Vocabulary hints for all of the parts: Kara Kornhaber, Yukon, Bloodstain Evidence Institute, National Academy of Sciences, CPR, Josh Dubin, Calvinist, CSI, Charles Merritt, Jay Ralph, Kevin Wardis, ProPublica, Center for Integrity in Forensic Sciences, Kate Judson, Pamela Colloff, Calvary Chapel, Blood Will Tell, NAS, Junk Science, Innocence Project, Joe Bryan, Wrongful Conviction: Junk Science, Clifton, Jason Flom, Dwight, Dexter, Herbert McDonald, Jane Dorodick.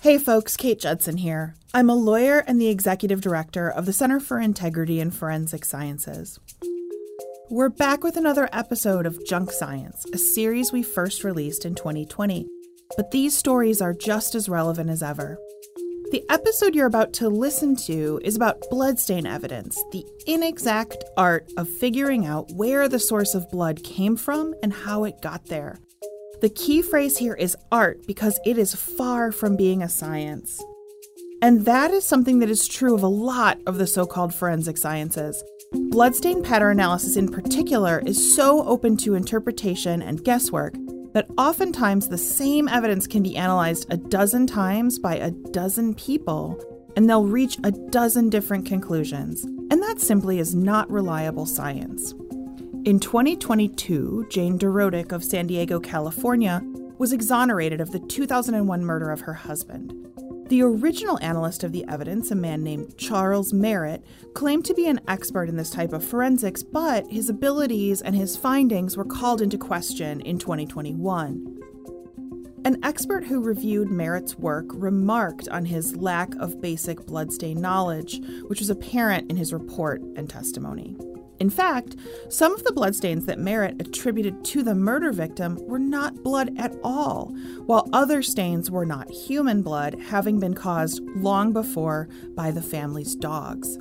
Hey folks, Kate Judson here. I'm a lawyer and the executive director of the Center for Integrity in Forensic Sciences. We're back with another episode of Junk Science, a series we first released in 2020. But these stories are just as relevant as ever. The episode you're about to listen to is about bloodstain evidence, the inexact art of figuring out where the source of blood came from and how it got there. The key phrase here is art, because it is far from being a science. And that is something that is true of a lot of the so-called forensic sciences. Bloodstain pattern analysis in particular is so open to interpretation and guesswork that oftentimes the same evidence can be analyzed a dozen times by a dozen people, and they'll reach a dozen different conclusions. And that simply is not reliable science. In 2022, Jane Dorodick of San Diego, California, was exonerated of the 2001 murder of her husband. The original analyst of the evidence, a man named Charles Merritt, claimed to be an expert in this type of forensics, but his abilities and his findings were called into question in 2021. An expert who reviewed Merritt's work remarked on his lack of basic bloodstain knowledge, which was apparent in his report and testimony. In fact, some of the bloodstains that Merritt attributed to the murder victim were not blood at all, while other stains were not human blood, having been caused long before by the family's dogs.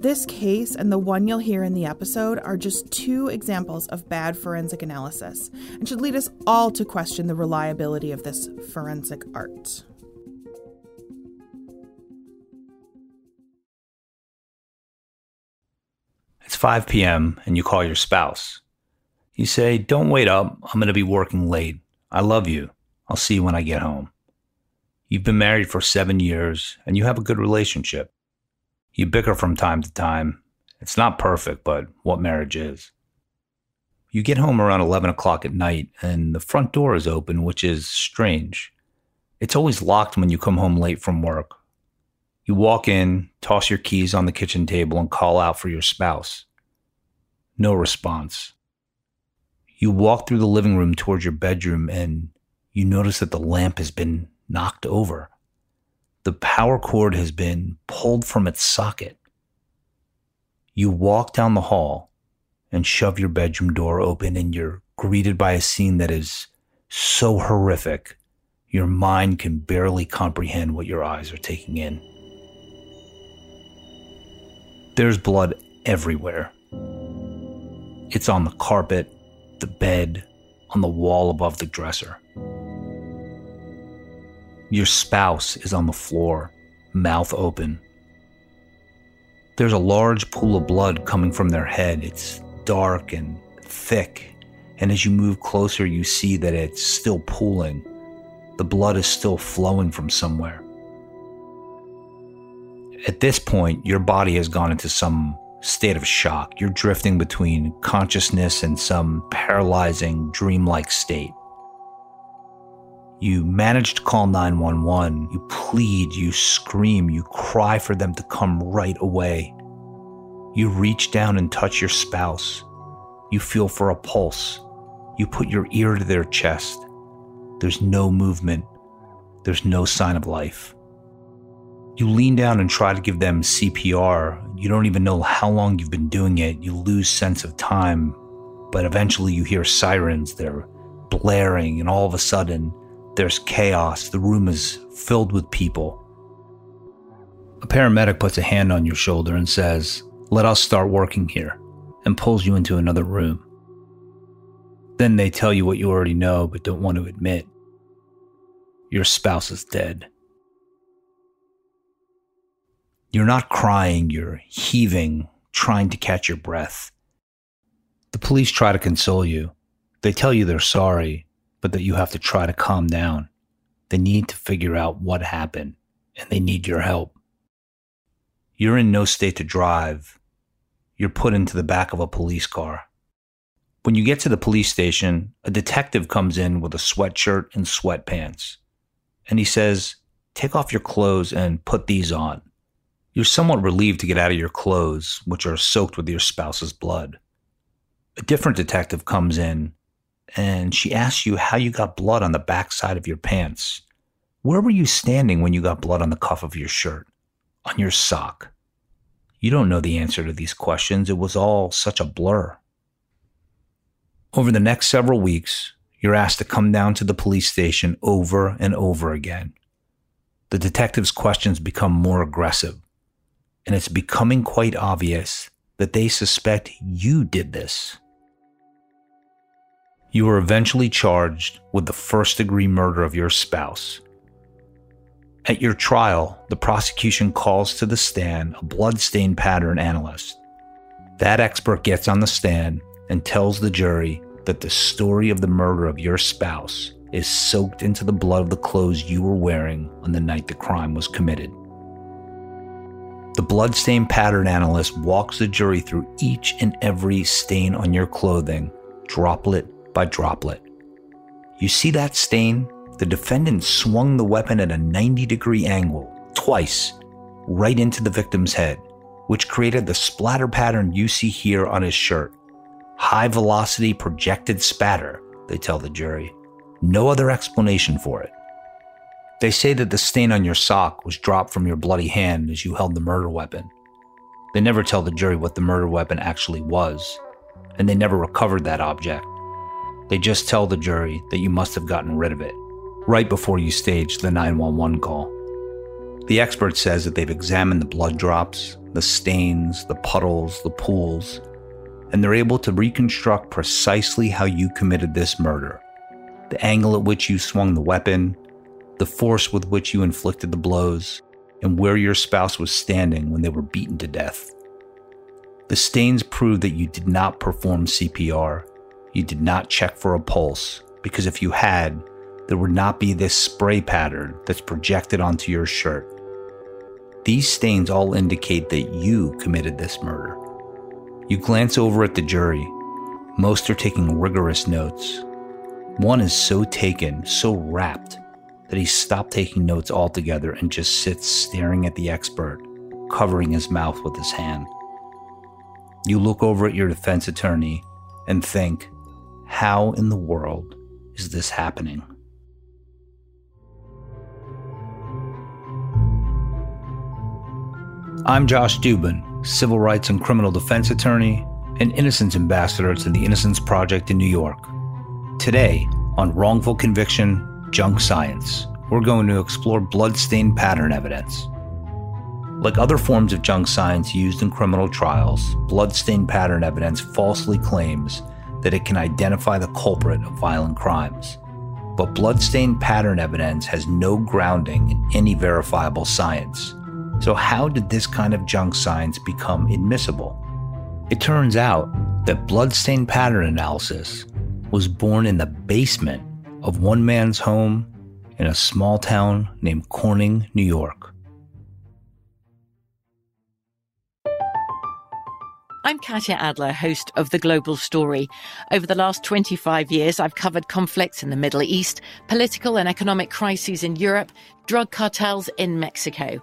This case and the one you'll hear in the episode are just two examples of bad forensic analysis and should lead us all to question the reliability of this forensic art. It's 5 p.m. and you call your spouse. You say, "Don't wait up. I'm going to be working late. I love you. I'll see you when I get home." You've been married for 7 years and you have a good relationship. You bicker from time to time. It's not perfect, but what marriage is. You get home around 11 o'clock at night and the front door is open, which is strange. It's always locked when you come home late from work. You walk in, toss your keys on the kitchen table, and call out for your spouse. No response. You walk through the living room towards your bedroom, and you notice that the lamp has been knocked over. The power cord has been pulled from its socket. You walk down the hall and shove your bedroom door open, and you're greeted by a scene that is so horrific, your mind can barely comprehend what your eyes are taking in. There's blood everywhere. It's on the carpet, the bed, on the wall above the dresser. Your spouse is on the floor, mouth open. There's a large pool of blood coming from their head. It's dark and thick, and as you move closer, you see that it's still pooling. The blood is still flowing from somewhere. At this point, your body has gone into some state of shock. You're drifting between consciousness and some paralyzing, dreamlike state. You manage to call 911. You plead, you scream, you cry for them to come right away. You reach down and touch your spouse. You feel for a pulse. You put your ear to their chest. There's no movement. There's no sign of life. You lean down and try to give them CPR. You don't even know how long you've been doing it. You lose sense of time, but eventually you hear sirens. They're blaring, and all of a sudden, there's chaos. The room is filled with people. A paramedic puts a hand on your shoulder and says, "Let us start working here," and pulls you into another room. Then they tell you what you already know but don't want to admit. Your spouse is dead. You're not crying, you're heaving, trying to catch your breath. The police try to console you. They tell you they're sorry, but that you have to try to calm down. They need to figure out what happened, and they need your help. You're in no state to drive. You're put into the back of a police car. When you get to the police station, a detective comes in with a sweatshirt and sweatpants, and he says, "Take off your clothes and put these on." You're somewhat relieved to get out of your clothes, which are soaked with your spouse's blood. A different detective comes in, and she asks you how you got blood on the backside of your pants. Where were you standing when you got blood on the cuff of your shirt, on your sock? You don't know the answer to these questions. It was all such a blur. Over the next several weeks, you're asked to come down to the police station over and over again. The detective's questions become more aggressive. And it's becoming quite obvious that they suspect you did this. You are eventually charged with the first-degree murder of your spouse. At your trial, the prosecution calls to the stand a bloodstain pattern analyst. That expert gets on the stand and tells the jury that the story of the murder of your spouse is soaked into the blood of the clothes you were wearing on the night the crime was committed. The bloodstain pattern analyst walks the jury through each and every stain on your clothing, droplet by droplet. You see that stain? The defendant swung the weapon at a 90-degree angle, twice, right into the victim's head, which created the splatter pattern you see here on his shirt. High-velocity projected spatter, they tell the jury. No other explanation for it. They say that the stain on your sock was dropped from your bloody hand as you held the murder weapon. They never tell the jury what the murder weapon actually was, and they never recovered that object. They just tell the jury that you must have gotten rid of it, right before you staged the 911 call. The expert says that they've examined the blood drops, the stains, the puddles, the pools, and they're able to reconstruct precisely how you committed this murder. The angle at which you swung the weapon, the force with which you inflicted the blows, and where your spouse was standing when they were beaten to death. The stains prove that you did not perform CPR. You did not check for a pulse, because if you had, there would not be this spray pattern that's projected onto your shirt. These stains all indicate that you committed this murder. You glance over at the jury. Most are taking rigorous notes. One is so taken, so rapt, that he stopped taking notes altogether and just sits staring at the expert, covering his mouth with his hand. You look over at your defense attorney and think, how in the world is this happening? I'm Josh Dubin, civil rights and criminal defense attorney and innocence ambassador to the Innocence Project in New York. Today on Wrongful Conviction: Junk Science, we're going to explore bloodstain pattern evidence. Like other forms of junk science used in criminal trials, bloodstain pattern evidence falsely claims that it can identify the culprit of violent crimes. But bloodstain pattern evidence has no grounding in any verifiable science. So how did this kind of junk science become admissible? It turns out that bloodstain pattern analysis was born in the basement of one man's home in a small town named Corning, New York. I'm Katia Adler, host of The Global Story. Over the last 25 years, I've covered conflicts in the Middle East, political and economic crises in Europe, drug cartels in Mexico.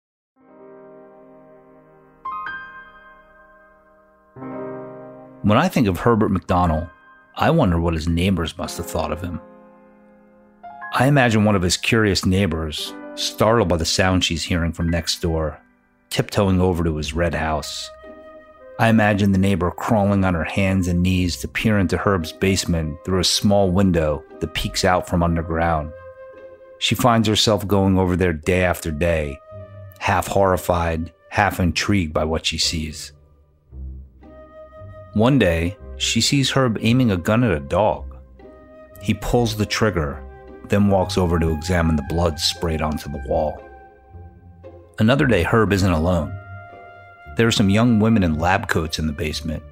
When I think of Herbert McDonald, I wonder what his neighbors must have thought of him. I imagine one of his curious neighbors, startled by the sound she's hearing from next door, tiptoeing over to his red house. I imagine the neighbor crawling on her hands and knees to peer into Herb's basement through a small window that peeks out from underground. She finds herself going over there day after day, half horrified, half intrigued by what she sees. One day, she sees Herb aiming a gun at a dog. He pulls the trigger, then walks over to examine the blood sprayed onto the wall. Another day, Herb isn't alone. There are some young women in lab coats in the basement.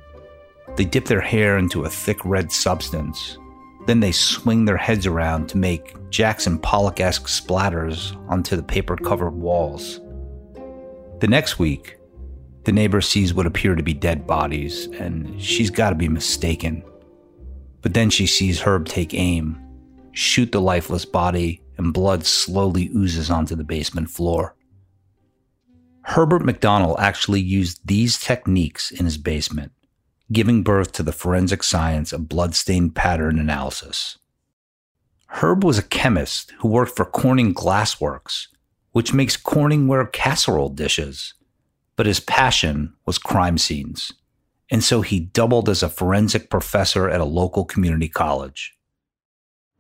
They dip their hair into a thick red substance. Then they swing their heads around to make Jackson Pollock-esque splatters onto the paper-covered walls. The next week, the neighbor sees what appear to be dead bodies, and she's got to be mistaken. But then she sees Herb take aim, shoot the lifeless body, and blood slowly oozes onto the basement floor. Herbert McDonald actually used these techniques in his basement, giving birth to the forensic science of bloodstain pattern analysis. Herb was a chemist who worked for Corning Glassworks, which makes Corningware casserole dishes. But his passion was crime scenes, and so he doubled as a forensic professor at a local community college.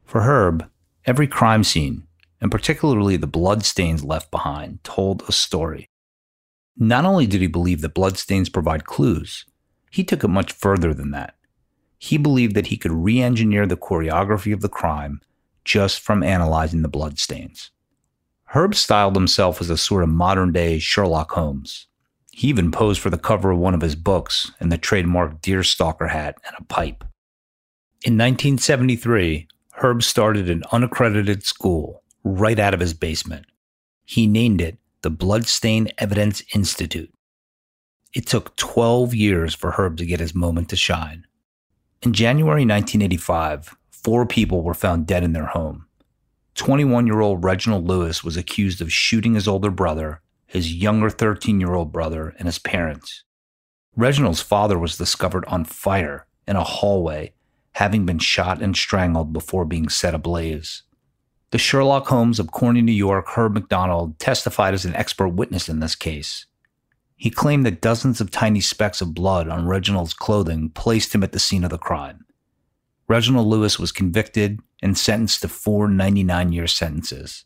For Herb, every crime scene, and particularly the bloodstains left behind, told a story. Not only did he believe that bloodstains provide clues, he took it much further than that. He believed that he could re-engineer the choreography of the crime just from analyzing the bloodstains. Herb styled himself as a sort of modern-day Sherlock Holmes. He even posed for the cover of one of his books in the trademark deerstalker hat and a pipe. In 1973, Herb started an unaccredited school right out of his basement. He named it the Bloodstain Evidence Institute. It took 12 years for Herb to get his moment to shine. In January 1985, 4 people were found dead in their home. 21-year-old Reginald Lewis was accused of shooting his older brother, his younger 13-year-old brother, and his parents. Reginald's father was discovered on fire in a hallway, having been shot and strangled before being set ablaze. The Sherlock Holmes of Corning, New York, Herb McDonald, testified as an expert witness in this case. He claimed that dozens of tiny specks of blood on Reginald's clothing placed him at the scene of the crime. Reginald Lewis was convicted and sentenced to 4 99-year sentences.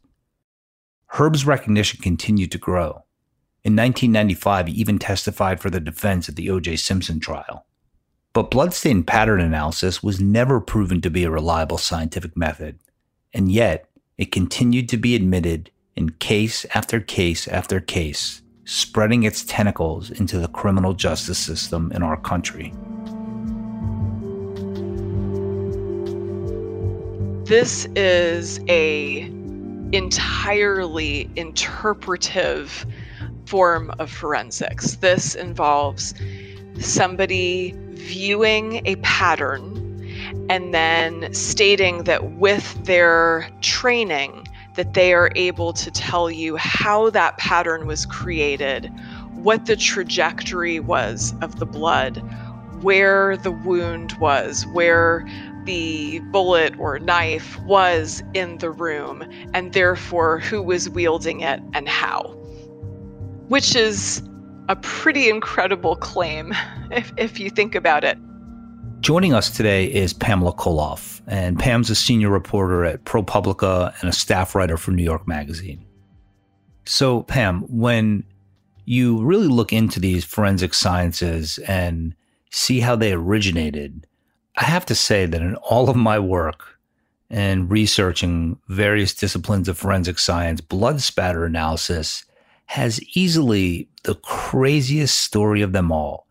Herb's recognition continued to grow. In 1995, he even testified for the defense at the O.J. Simpson trial. But bloodstain pattern analysis was never proven to be a reliable scientific method, and yet it continued to be admitted in case after case after case, spreading its tentacles into the criminal justice system in our country. This is a entirely interpretive form of forensics. This involves somebody viewing a pattern and then stating that with their training that they are able to tell you how that pattern was created, what the trajectory was of the blood, where the wound was, where the bullet or knife was in the room, and therefore who was wielding it and how, which is a pretty incredible claim if you think about it. Joining us today is Pamela Colloff, and Pam's a senior reporter at ProPublica and a staff writer for New York Magazine. So, Pam, when you really look into these forensic sciences and see how they originated, I have to say that in all of my work and researching various disciplines of forensic science, blood spatter analysis has easily the craziest story of them all.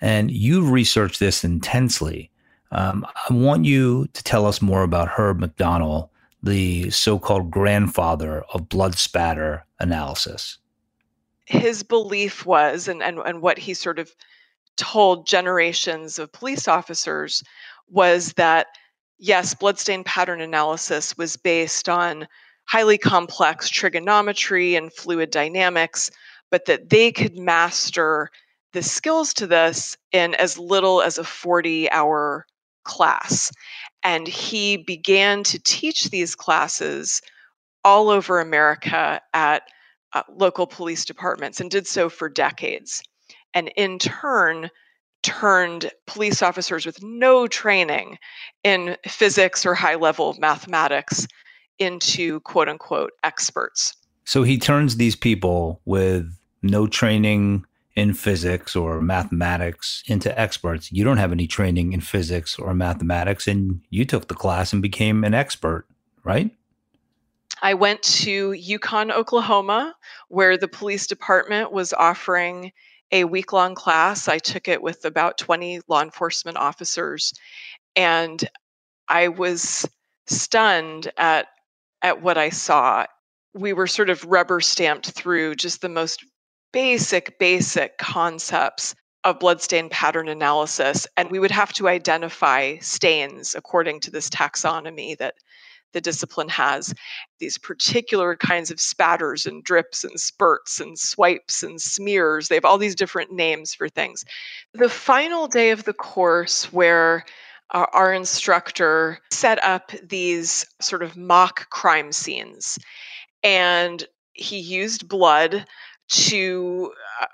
And you've researched this intensely. I want you to tell us more about Herb McDonald, the so-called grandfather of blood spatter analysis. His belief was, and what he sort of told generations of police officers, was that, yes, bloodstain pattern analysis was based on highly complex trigonometry and fluid dynamics, but that they could master the skills to this in as little as a 40-hour class. And he began to teach these classes all over America at local police departments, and did so for decades. And in turn, turned police officers with no training in physics or high-level mathematics into quote-unquote experts. So he turns these people with no training in physics or mathematics into experts. You don't have any training in physics or mathematics, and you took the class and became an expert, right? I went to Yukon, Oklahoma, where the police department was offering a week-long class. I took it with about 20 law enforcement officers, and I was stunned at what I saw. We were sort of rubber stamped through just the most basic concepts of bloodstain pattern analysis. And we would have to identify stains according to this taxonomy that the discipline has, these particular kinds of spatters and drips and spurts and swipes and smears. They have all these different names for things. The final day of the course, where our instructor set up these sort of mock crime scenes, and he used blood to,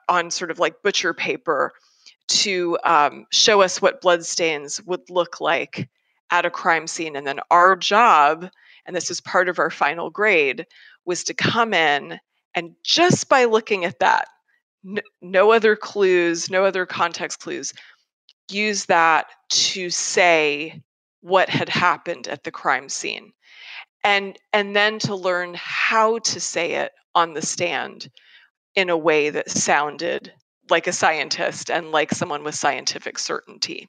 on sort of like butcher paper, to show us what bloodstains would look like at a crime scene. And then our job, and this was part of our final grade, was to come in and just by looking at that, no other clues, no other context clues, use that to say what had happened at the crime scene. And then to learn how to say it on the stand in a way that sounded like a scientist and like someone with scientific certainty.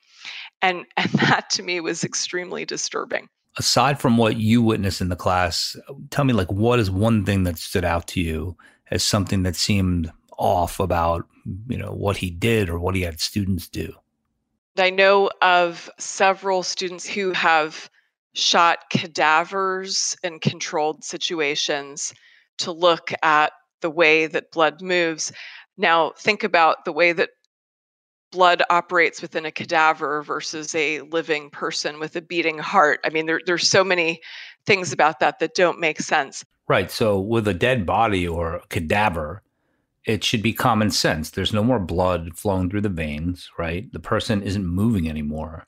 And that to me was extremely disturbing. Aside from what you witnessed in the class, tell me, like, what is one thing that stood out to you as something that seemed off about, you know, what he did or what he had students do? I know of several students who have shot cadavers in controlled situations to look at the way that blood moves. Now, think about the way that blood operates within a cadaver versus a living person with a beating heart. I mean, there's so many things about that that don't make sense. Right. So with a dead body or a cadaver, it should be common sense. There's no more blood flowing through the veins, right? The person isn't moving anymore.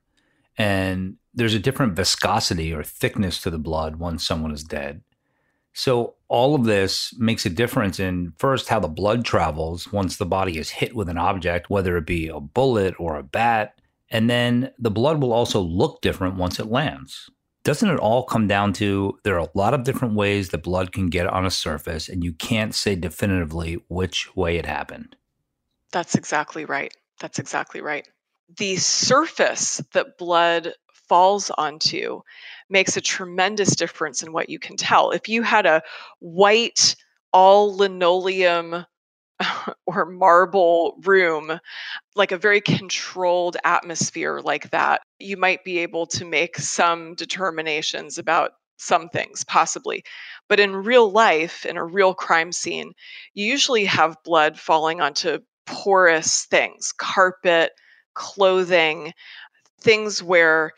And there's a different viscosity or thickness to the blood once someone is dead. So all of this makes a difference in, first, how the blood travels once the body is hit with an object, whether it be a bullet or a bat, and then the blood will also look different once it lands. Doesn't it all come down to there are a lot of different ways that blood can get on a surface, and you can't say definitively which way it happened? That's exactly right. The surface that blood falls onto makes a tremendous difference in what you can tell. If you had a white, all linoleum or marble room, like a very controlled atmosphere like that, you might be able to make some determinations about some things, possibly. But in real life, in a real crime scene, you usually have blood falling onto porous things, carpet, clothing, things where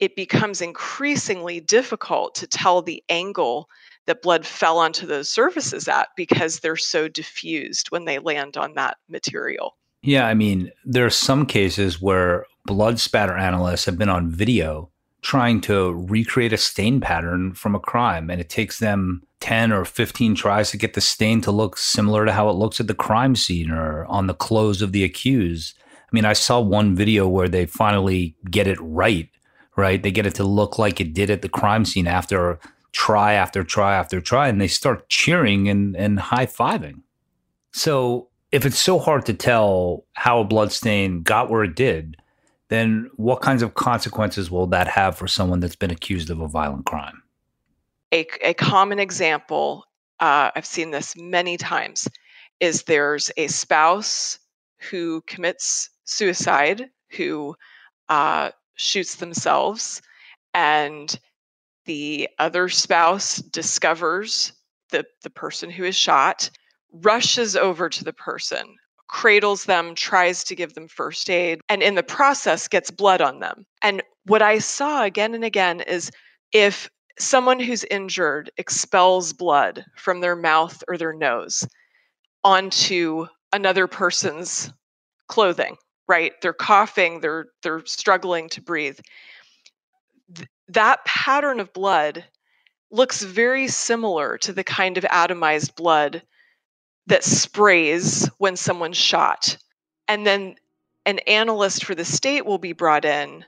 it becomes increasingly difficult to tell the angle that blood fell onto those surfaces at, because they're so diffused when they land on that material. Yeah, I mean, there are some cases where blood spatter analysts have been on video trying to recreate a stain pattern from a crime, and it takes them 10 or 15 tries to get the stain to look similar to how it looks at the crime scene or on the clothes of the accused. I mean, I saw one video where they finally get it right? They get it to look like it did at the crime scene after try after try after try, and they start cheering and high-fiving. So if it's so hard to tell how a blood stain got where it did, then what kinds of consequences will that have for someone that's been accused of a violent crime? A common example, I've seen this many times, is there's a spouse who commits suicide, who shoots themselves, and the other spouse discovers the person who is shot, rushes over to the person, cradles them, tries to give them first aid, and in the process gets blood on them. And what I saw again and again is if someone who's injured expels blood from their mouth or their nose onto another person's clothing, right? They're coughing, they're struggling to breathe. That pattern of blood looks very similar to the kind of atomized blood that sprays when someone's shot. And then an analyst for the state will be brought in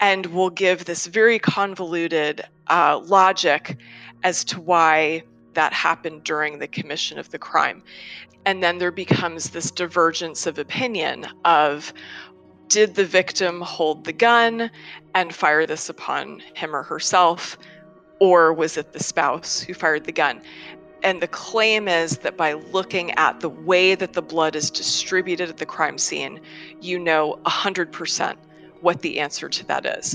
and will give this very convoluted logic as to why that happened during the commission of the crime. And then there becomes this divergence of opinion of, did the victim hold the gun and fire this upon him or herself, or was it the spouse who fired the gun? And the claim is that by looking at the way that the blood is distributed at the crime scene, you know 100% what the answer to that is.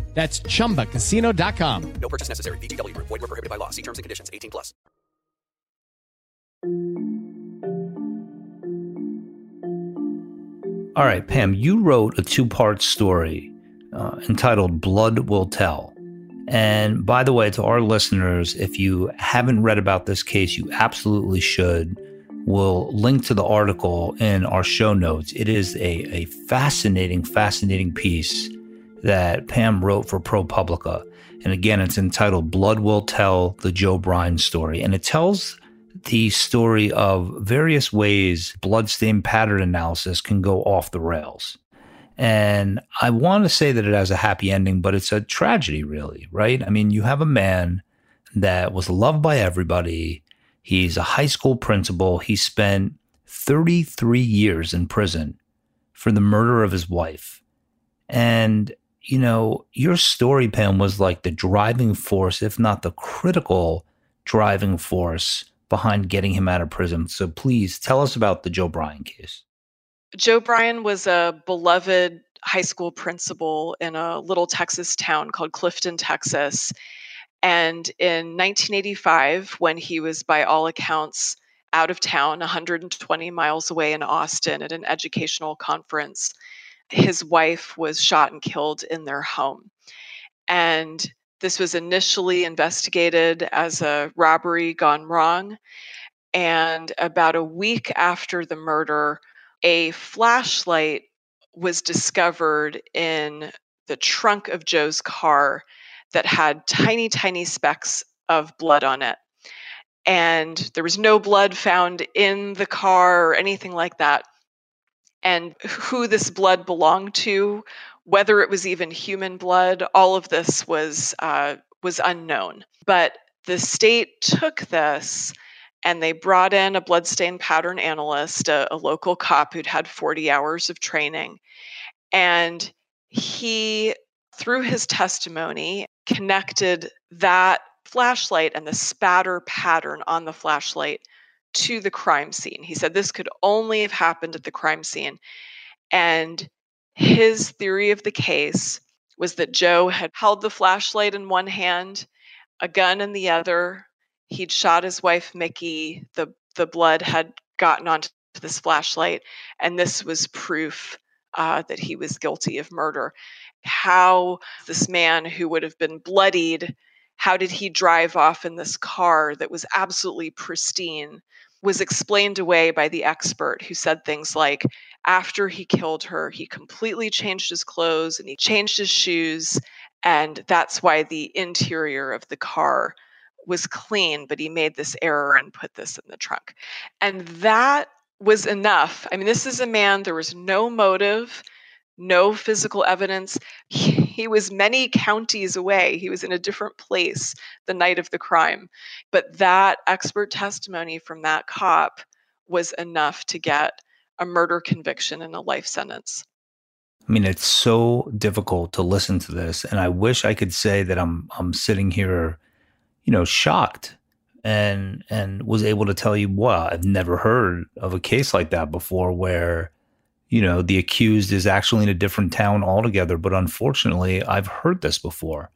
That's ChumbaCasino.com. No purchase necessary. VGW Group. Void where prohibited by law. See terms and conditions. 18+. All right, Pam, you wrote a two-part story entitled Blood Will Tell. And by the way, to our listeners, if you haven't read about this case, you absolutely should. We'll link to the article in our show notes. It is a fascinating, fascinating piece that Pam wrote for ProPublica. And again, it's entitled Blood Will Tell, the Joe Bryan Story. And it tells the story of various ways bloodstain pattern analysis can go off the rails. And I want to say that it has a happy ending, but it's a tragedy, really, right? I mean, you have a man that was loved by everybody. He's a high school principal. He spent 33 years in prison for the murder of his wife. And, you know, your story, Pam, was like the driving force, if not the critical driving force behind getting him out of prison. So please tell us about the Joe Bryan case. Joe Bryan was a beloved high school principal in a little Texas town called Clifton, Texas. And in 1985, when he was, by all accounts, out of town, 120 miles away in Austin at an educational conference, his wife was shot and killed in their home. And this was initially investigated as a robbery gone wrong. And about a week after the murder, a flashlight was discovered in the trunk of Joe's car that had tiny, tiny specks of blood on it. And there was no blood found in the car or anything like that. And who this blood belonged to, whether it was even human blood, all of this was unknown. But the state took this and they brought in a bloodstain pattern analyst, a local cop who'd had 40 hours of training. And he, through his testimony, connected that flashlight and the spatter pattern on the flashlight to the crime scene. He said this could only have happened at the crime scene. And his theory of the case was that Joe had held the flashlight in one hand, a gun in the other. He'd shot his wife, Mickey. The blood had gotten onto this flashlight, and this was proof that he was guilty of murder. How this man who would have been bloodied, how did he drive off in this car that was absolutely pristine, was explained away by the expert who said things like, after he killed her, he completely changed his clothes and he changed his shoes, and that's why the interior of the car was clean, but he made this error and put this in the trunk. And that was enough. I mean, this is a man, there was no motive, no physical evidence. He was many counties away. He was in a different place the night of the crime. But that expert testimony from that cop was enough to get a murder conviction and a life sentence. I mean, it's so difficult to listen to this. And I wish I could say that I'm sitting here, you know, shocked and was able to tell you, wow, I've never heard of a case like that before where, you know, the accused is actually in a different town altogether. But unfortunately, I've heard this before.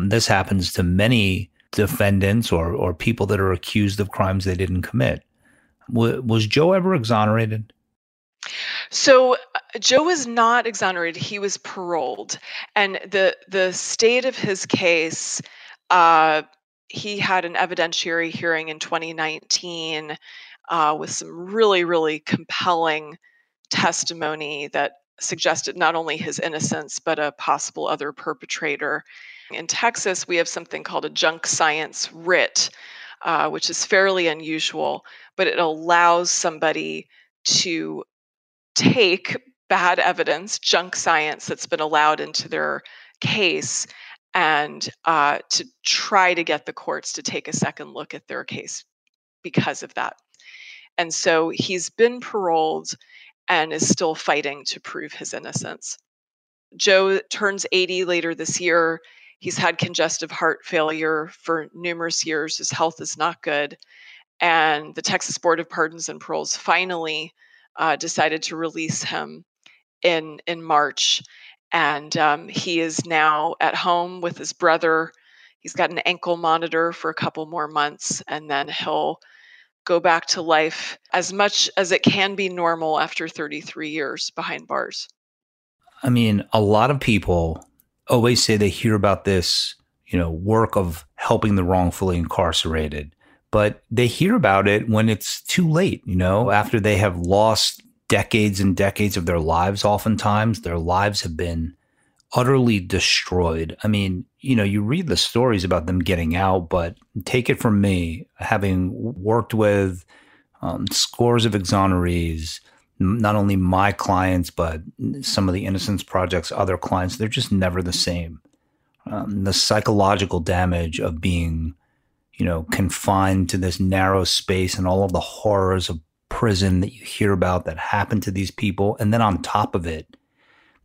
This happens to many defendants or people that are accused of crimes they didn't commit. Was Joe ever exonerated? So Joe was not exonerated. He was paroled. And the state of his case, he had an evidentiary hearing in 2019 with some really, really compelling testimony that suggested not only his innocence, but a possible other perpetrator. In Texas, we have something called a junk science writ, which is fairly unusual, but it allows somebody to take bad evidence, junk science that's been allowed into their case, and to try to get the courts to take a second look at their case because of that. And so he's been paroled and is still fighting to prove his innocence. Joe turns 80 later this year. He's had congestive heart failure for numerous years. His health is not good. And the Texas Board of Pardons and Paroles finally decided to release him in March. And he is now at home with his brother. He's got an ankle monitor for a couple more months, and then he'll go back to life as much as it can be normal after 33 years behind bars. I mean, a lot of people always say they hear about this, you know, work of helping the wrongfully incarcerated, but they hear about it when it's too late, you know, after they have lost decades and decades of their lives. Oftentimes their lives have been utterly destroyed. I mean, you know, you read the stories about them getting out, but take it from me, having worked with scores of exonerees, not only my clients, but some of the Innocence Project's other clients, they're just never the same. The psychological damage of being, you know, confined to this narrow space and all of the horrors of prison that you hear about that happened to these people. And then on top of it,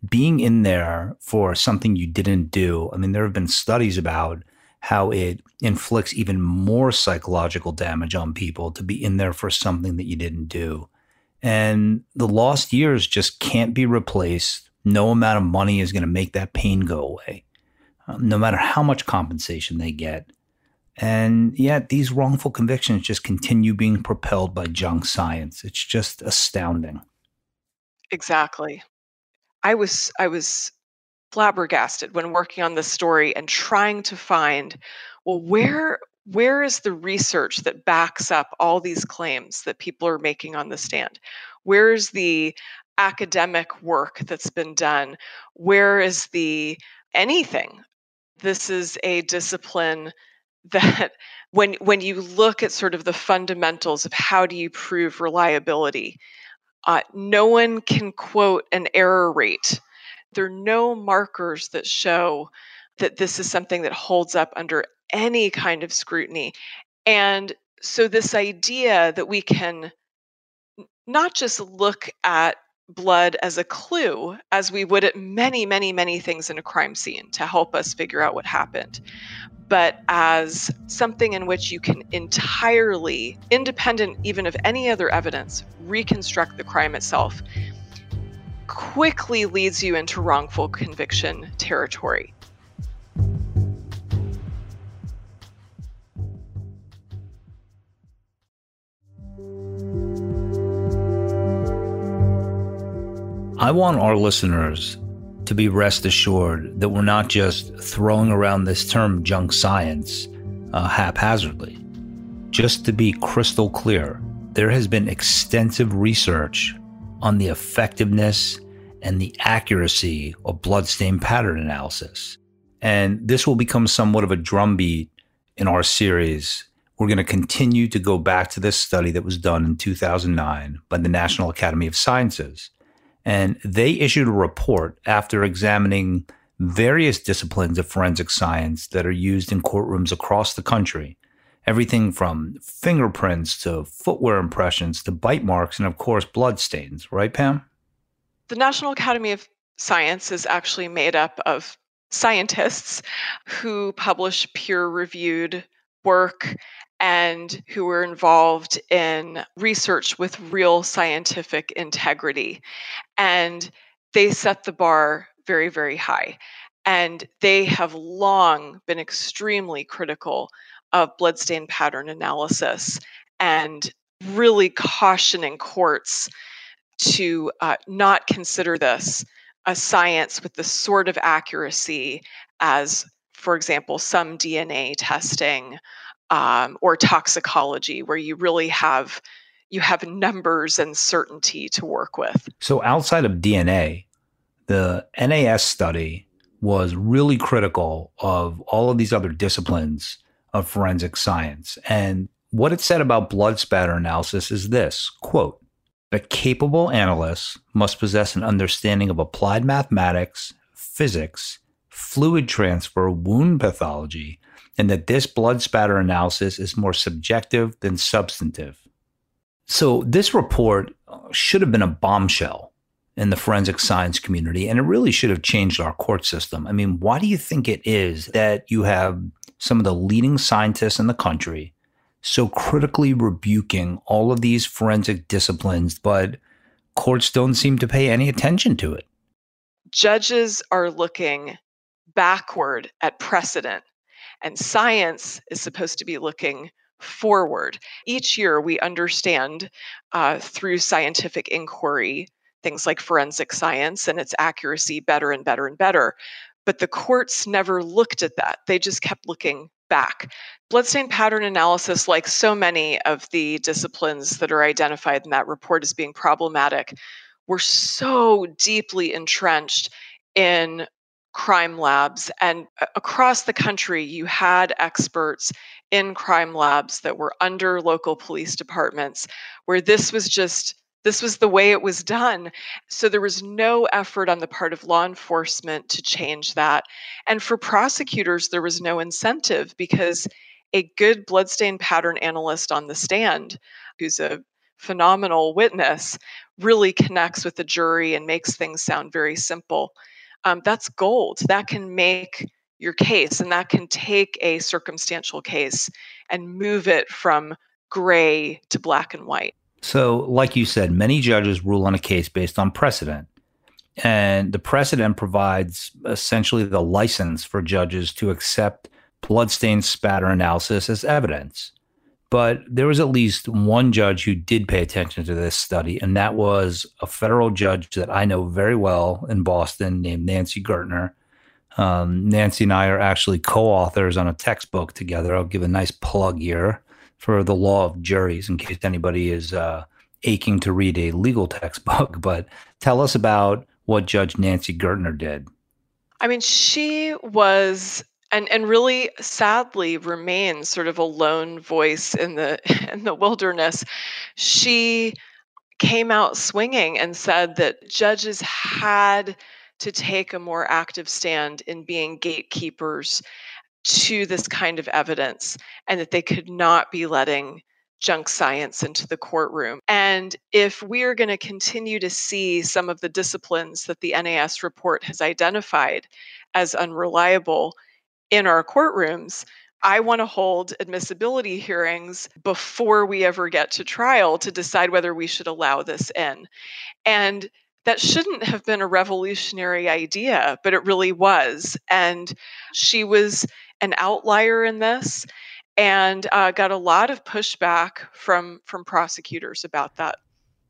being in there for something you didn't do. I mean, there have been studies about how it inflicts even more psychological damage on people to be in there for something that you didn't do. And the lost years just can't be replaced. No amount of money is going to make that pain go away, no matter how much compensation they get. And yet these wrongful convictions just continue being propelled by junk science. It's just astounding. Exactly. I was flabbergasted when working on this story and trying to find, well, where is the research that backs up all these claims that people are making on the stand? Where is the academic work that's been done? Where is the anything? This is a discipline that when you look at sort of the fundamentals of how do you prove reliability, no one can quote an error rate. There are no markers that show that this is something that holds up under any kind of scrutiny. And so this idea that we can not just look at blood as a clue, as we would at many, many, many things in a crime scene to help us figure out what happened, but as something in which you can entirely, independent even of any other evidence, reconstruct the crime itself, quickly leads you into wrongful conviction territory. I want our listeners to be rest assured that we're not just throwing around this term junk science haphazardly. Just to be crystal clear, there has been extensive research on the effectiveness and the accuracy of bloodstain pattern analysis. And this will become somewhat of a drumbeat in our series. We're going to continue to go back to this study that was done in 2009 by the National Academy of Sciences. And they issued a report after examining various disciplines of forensic science that are used in courtrooms across the country. Everything from fingerprints to footwear impressions to bite marks and, of course, bloodstains. Right, Pam? The National Academy of Science is actually made up of scientists who publish peer-reviewed work and who were involved in research with real scientific integrity. And they set the bar very, very high. And they have long been extremely critical of bloodstain pattern analysis and really cautioning courts to not consider this a science with the sort of accuracy as, for example, some DNA testing or toxicology, where you really have, you have numbers and certainty to work with. So outside of DNA, the NAS study was really critical of all of these other disciplines of forensic science. And what it said about blood spatter analysis is this, quote, "The capable analysts must possess an understanding of applied mathematics, physics, fluid transfer, wound pathology, and that this blood spatter analysis is more subjective than substantive." So this report should have been a bombshell in the forensic science community, and it really should have changed our court system. I mean, why do you think it is that you have some of the leading scientists in the country so critically rebuking all of these forensic disciplines, but courts don't seem to pay any attention to it? Judges are looking backward at precedent, and science is supposed to be looking forward. Each year we understand through scientific inquiry, things like forensic science and its accuracy better and better and better. But the courts never looked at that. They just kept looking back. Bloodstain pattern analysis, like so many of the disciplines that are identified in that report as being problematic, were so deeply entrenched in crime labs. And across the country, you had experts in crime labs that were under local police departments where this was the way it was done. So there was no effort on the part of law enforcement to change that. And for prosecutors, there was no incentive because a good bloodstain pattern analyst on the stand, who's a phenomenal witness, really connects with the jury and makes things sound very simple. That's gold. That can make your case, and that can take a circumstantial case and move it from gray to black and white. So, like you said, many judges rule on a case based on precedent. And the precedent provides essentially the license for judges to accept bloodstain spatter analysis as evidence. But there was at least one judge who did pay attention to this study, and that was a federal judge that I know very well in Boston named Nancy Gertner. Nancy and I are actually co-authors on a textbook together. I'll give a nice plug here for The Law of Juries in case anybody is aching to read a legal textbook. But tell us about what Judge Nancy Gertner did. I mean, she was... And really sadly remains sort of a lone voice in the wilderness. She came out swinging and said that judges had to take a more active stand in being gatekeepers to this kind of evidence, and that they could not be letting junk science into the courtroom. And if we're going to continue to see some of the disciplines that the NAS report has identified as unreliable in our courtrooms, I want to hold admissibility hearings before we ever get to trial to decide whether we should allow this in. And that shouldn't have been a revolutionary idea, but it really was. And she was an outlier in this and got a lot of pushback from prosecutors about that.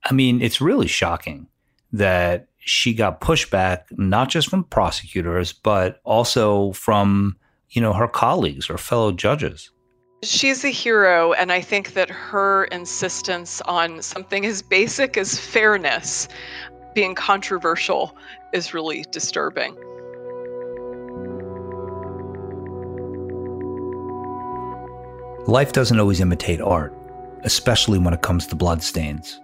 I mean, it's really shocking that she got pushback, not just from prosecutors, but also from her colleagues or fellow judges. She's a hero, and I think that her insistence on something as basic as fairness being controversial is really disturbing. Life doesn't always imitate art, especially when it comes to bloodstains.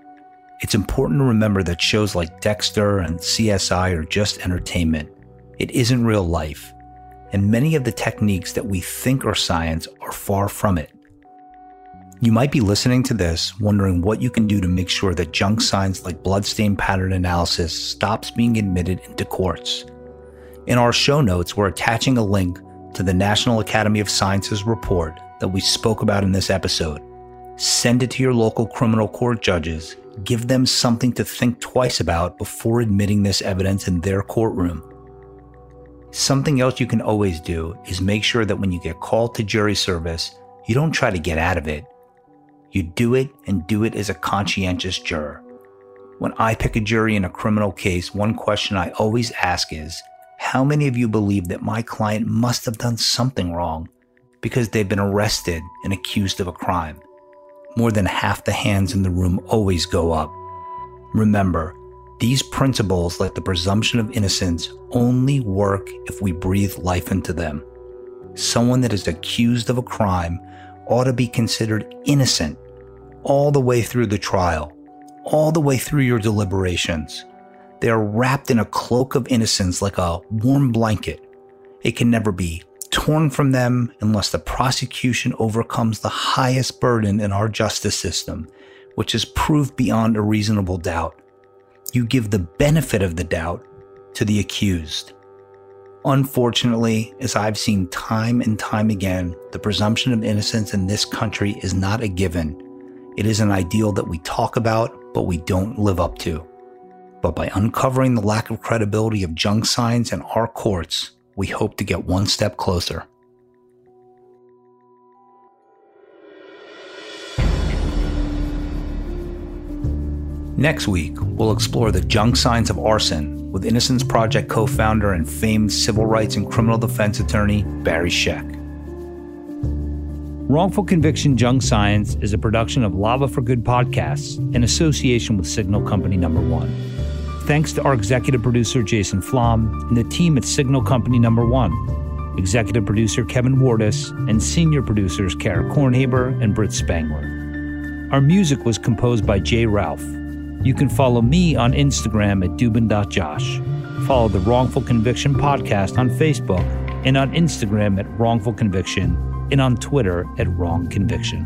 It's important to remember that shows like Dexter and CSI are just entertainment. It isn't real life. And many of the techniques that we think are science are far from it. You might be listening to this wondering what you can do to make sure that junk science like bloodstain pattern analysis stops being admitted into courts. In our show notes, we're attaching a link to the National Academy of Sciences report that we spoke about in this episode. Send it to your local criminal court judges. Give them something to think twice about before admitting this evidence in their courtroom. Something else you can always do is make sure that when you get called to jury service, you don't try to get out of it. You do it and do it as a conscientious juror. When I pick a jury in a criminal case, one question I always ask is, how many of you believe that my client must have done something wrong because they've been arrested and accused of a crime? More than half the hands in the room always go up. Remember, these principles, like the presumption of innocence, only work if we breathe life into them. Someone that is accused of a crime ought to be considered innocent all the way through the trial, all the way through your deliberations. They are wrapped in a cloak of innocence like a warm blanket. It can never be torn from them unless the prosecution overcomes the highest burden in our justice system, which is proved beyond a reasonable doubt. You give the benefit of the doubt to the accused. Unfortunately, as I've seen time and time again, the presumption of innocence in this country is not a given. It is an ideal that we talk about, but we don't live up to. But by uncovering the lack of credibility of junk science in our courts, we hope to get one step closer. Next week, we'll explore the junk science of arson with Innocence Project co-founder and famed civil rights and criminal defense attorney, Barry Scheck. Wrongful Conviction Junk Science is a production of Lava for Good Podcasts in association with Signal Company No. 1. thanks to our executive producer, Jason Flom, and the team at Signal Company No. 1, executive producer Kevin Wardis, and senior producers Kara Kornhaber and Britt Spangler. Our music was composed by Jay Ralph. You can follow me on Instagram at Dubin.Josh. Follow the Wrongful Conviction podcast on Facebook and on Instagram at Wrongful Conviction and on Twitter at Wrong Conviction.